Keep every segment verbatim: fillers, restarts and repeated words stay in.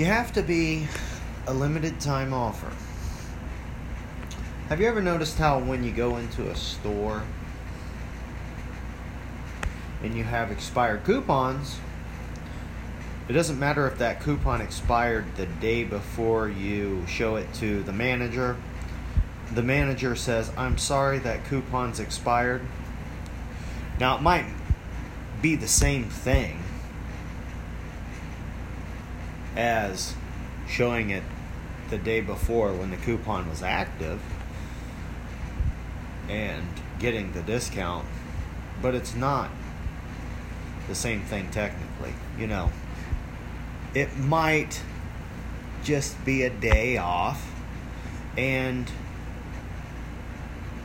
You have to be a limited time offer. Have you ever noticed how when you go into a store and you have expired coupons, it doesn't matter if that coupon expired the day before you show it to the manager. The manager says, "I'm sorry, that coupon's expired." Now, it might be the same thing as showing it the day before when the coupon was active and getting the discount, but it's not the same thing technically. You know, it might just be a day off, and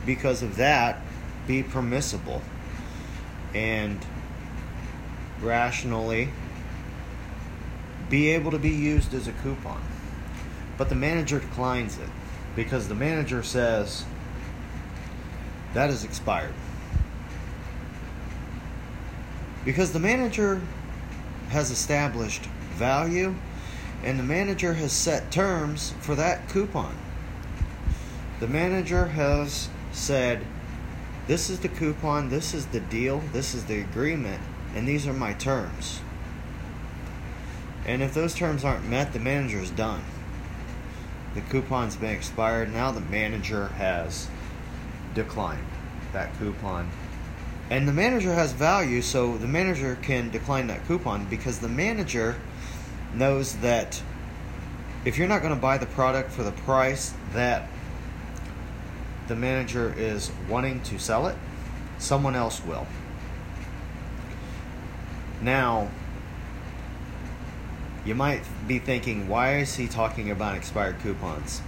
because of that, be permissible and rationally be able to be used as a coupon. But the manager declines it because the manager says, "That is expired." Because the manager has established value and the manager has set terms for that coupon. The manager has said, "This is the coupon, this is the deal, this is the agreement, and these are my terms." And if those terms aren't met, the manager is done. The coupon's been expired. Now the manager has declined that coupon. And the manager has value, so the manager can decline that coupon because the manager knows that if you're not going to buy the product for the price that the manager is wanting to sell it, someone else will. Now, you might be thinking, why is he talking about expired coupons?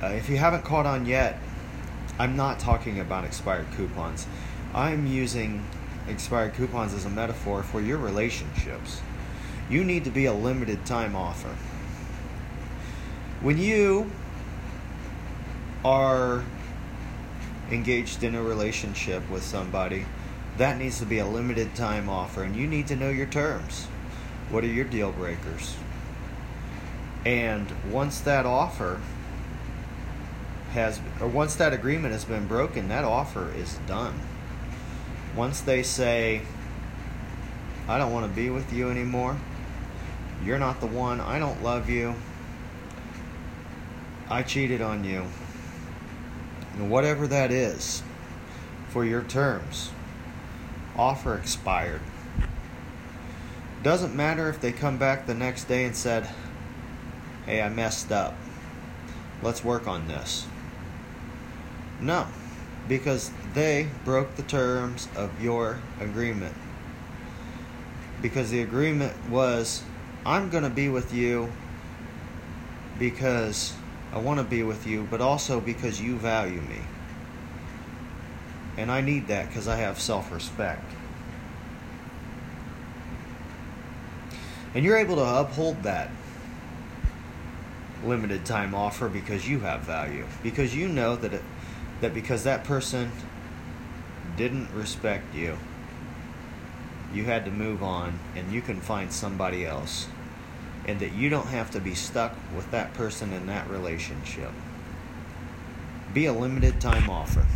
Uh, if you haven't caught on yet, I'm not talking about expired coupons. I'm using expired coupons as a metaphor for your relationships. You need to be a limited time offer. When you are engaged in a relationship with somebody, that needs to be a limited time offer, and you need to know your terms. What are your deal breakers? And once that offer has, or once that agreement has been broken, that offer is done. Once they say, "I don't want to be with you anymore. You're not the one. I don't love you. I cheated on you." And whatever that is for your terms, offer expired. Doesn't matter if they come back the next day and said, "Hey, I messed up. Let's work on this." No, because they broke the terms of your agreement. Because the agreement was, "I'm going to be with you because I want to be with you, but also because you value me. And I need that because I have self-respect." And you're able to uphold that limited time offer because you have value. Because you know that it, that because that person didn't respect you, you had to move on and you can find somebody else. And that you don't have to be stuck with that person in that relationship. Be a limited time offer.